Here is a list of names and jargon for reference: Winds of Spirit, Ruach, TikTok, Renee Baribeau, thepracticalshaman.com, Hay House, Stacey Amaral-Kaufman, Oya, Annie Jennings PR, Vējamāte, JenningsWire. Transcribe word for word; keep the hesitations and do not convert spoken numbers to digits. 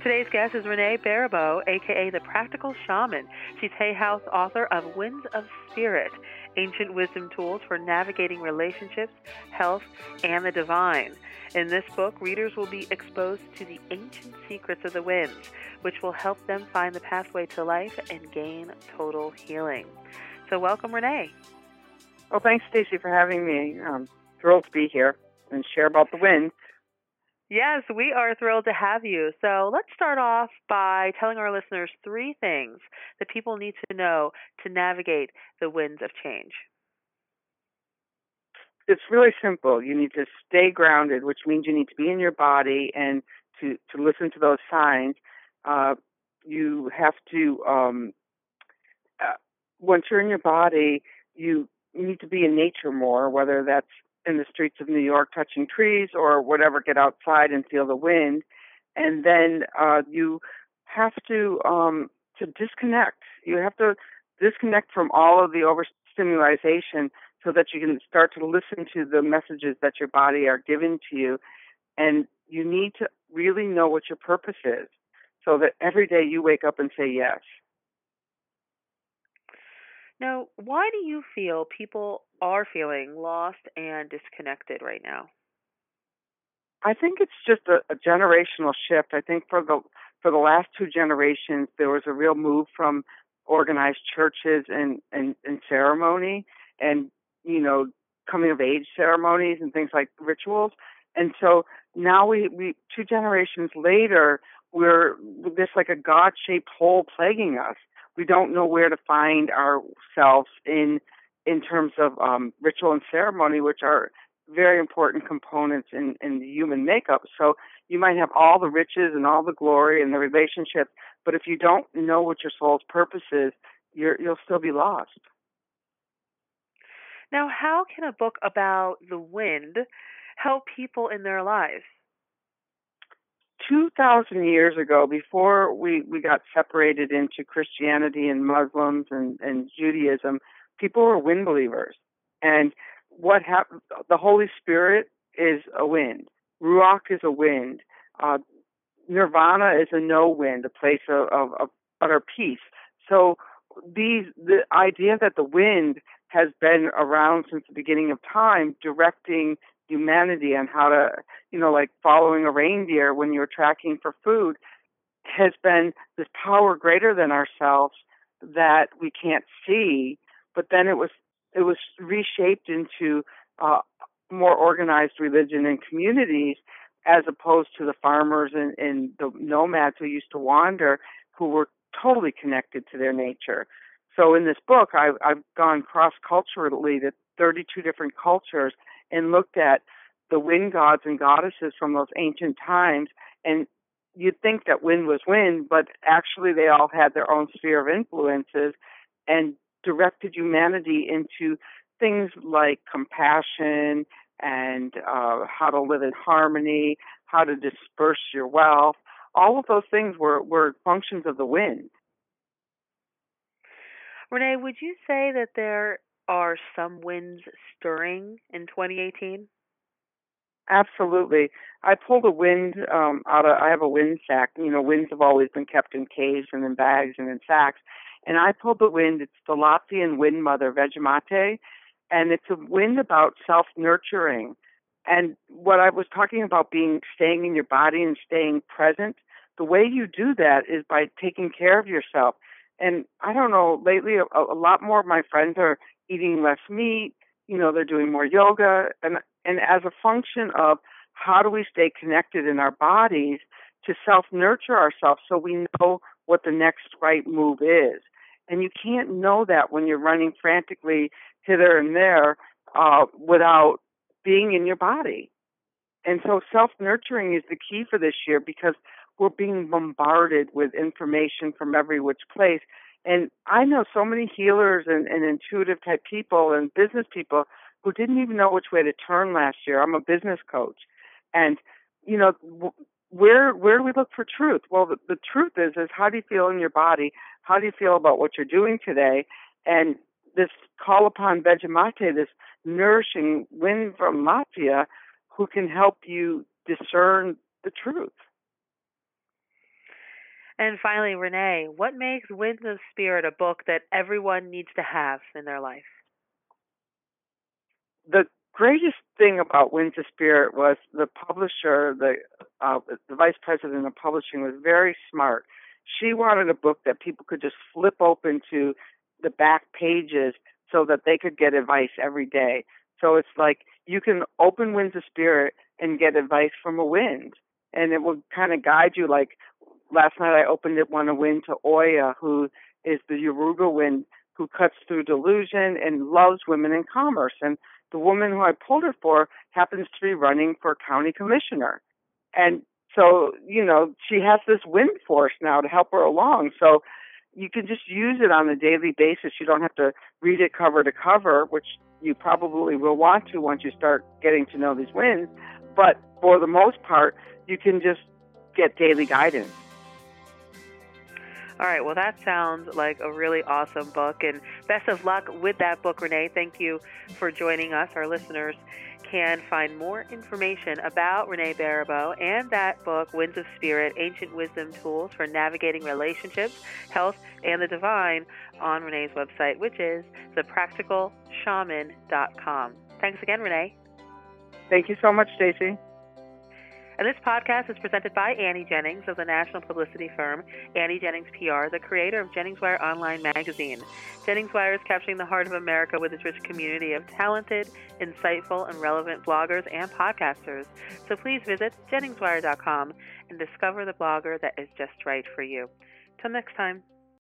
Today's guest is Renee Baribeau, a k a. The Practical Shaman. She's Hay House author of Winds of Spirit, Ancient Wisdom Tools for Navigating Relationships, Health, and the Divine. In this book, readers will be exposed to the ancient secrets of the winds, which will help them find the pathway to life and gain total healing. So welcome, Renee. Well, thanks, Stacey, for having me. I'm thrilled to be here and share about the winds. Yes, we are thrilled to have you. So let's start off by telling our listeners three things that people need to know to navigate the winds of change. It's really simple. You need to stay grounded, which means you need to be in your body and to, to listen to those signs. Uh, you have to, um, uh, once you're in your body, you need to be in nature more, whether that's in the streets of New York touching trees or whatever, get outside and feel the wind. And then uh, you have to um, to disconnect. You have to disconnect from all of the overstimulation so that you can start to listen to the messages that your body are giving to you. And you need to really know what your purpose is so that every day you wake up and say yes. Now, why do you feel people are feeling lost and disconnected right now? I think it's just a, a generational shift. I think for the for the last two generations, there was a real move from organized churches and, and, and ceremony and, you know, coming-of-age ceremonies and things like rituals. And so now we, we two generations later, we're this like a God-shaped hole plaguing us. We don't know where to find ourselves in in terms of um, ritual and ceremony, which are very important components in, in the human makeup. So you might have all the riches and all the glory and the relationships, but if you don't know what your soul's purpose is, you're, you'll still be lost. Now, how can a book about the wind help people in their lives? two thousand years ago, before we, we got separated into Christianity and Muslims and, and Judaism, people were wind believers. And what happened, the Holy Spirit is a wind. Ruach is a wind. Uh, Nirvana is a no wind, a place of, of, of utter peace. So these, the idea that the wind has been around since the beginning of time, directing humanity and how to, you know, like following a reindeer when you're tracking for food, has been this power greater than ourselves that we can't see. But then it was it was reshaped into uh, more organized religion and communities, as opposed to the farmers and, and the nomads who used to wander, who were totally connected to their nature. So in this book, I've, I've gone cross-culturally to thirty-two different cultures and looked at the wind gods and goddesses from those ancient times. And you'd think that wind was wind, but actually they all had their own sphere of influences and directed humanity into things like compassion and uh, how to live in harmony, how to disperse your wealth. All of those things were, were functions of the wind. Renee, would you say that there are some winds stirring in twenty eighteen? Absolutely. I pulled a wind um, out of, I have a wind sack. You know, winds have always been kept in caves and in bags and in sacks. And I pulled the wind. It's the Latvian wind mother, Vējamāte, and it's a wind about self-nurturing. And what I was talking about being, staying in your body and staying present, the way you do that is by taking care of yourself. And I don't know, lately a, a lot more of my friends are eating less meat, you know, they're doing more yoga. And, and as a function of how do we stay connected in our bodies to self-nurture ourselves so we know what the next right move is. And you can't know that when you're running frantically hither and there uh, without being in your body. And so self-nurturing is the key for this year, because we're being bombarded with information from every which place. And I know so many healers and, and intuitive type people and business people who didn't even know which way to turn last year. I'm a business coach. And, you know, where where do we look for truth? Well, the, the truth is, is how do you feel in your body? How do you feel about what you're doing today? And this call upon Vējamāte, this nourishing wind from Latvia, who can help you discern the truth. And finally, Renee, what makes Winds of Spirit a book that everyone needs to have in their life? The greatest thing about Winds of Spirit was the publisher, the, uh, the vice president of publishing was very smart. She wanted a book that people could just flip open to the back pages so that they could get advice every day. So it's like you can open Winds of Spirit and get advice from a wind, and it will kind of guide you. Like last night I opened it one a wind to Oya, who is the Yoruba wind who cuts through delusion and loves women in commerce. And the woman who I pulled her for happens to be running for county commissioner. And so, you know, she has this wind force now to help her along. So you can just use it on a daily basis. You don't have to read it cover to cover, which you probably will want to once you start getting to know these winds. But for the most part, you can just get daily guidance. All right. Well, that sounds like a really awesome book, and best of luck with that book, Renee. Thank you for joining us. Our listeners can find more information about Renee Baribeau and that book, Winds of Spirit, Ancient Wisdom Tools for Navigating Relationships, Health, and the Divine, on Renee's website, which is the practical shaman dot com. Thanks again, Renee. Thank you so much, Stacey. And this podcast is presented by Annie Jennings of the national publicity firm Annie Jennings P R, the creator of JenningsWire Online Magazine. JenningsWire is capturing the heart of America with its rich community of talented, insightful, and relevant bloggers and podcasters. So please visit jennings wire dot com and discover the blogger that is just right for you. Till next time.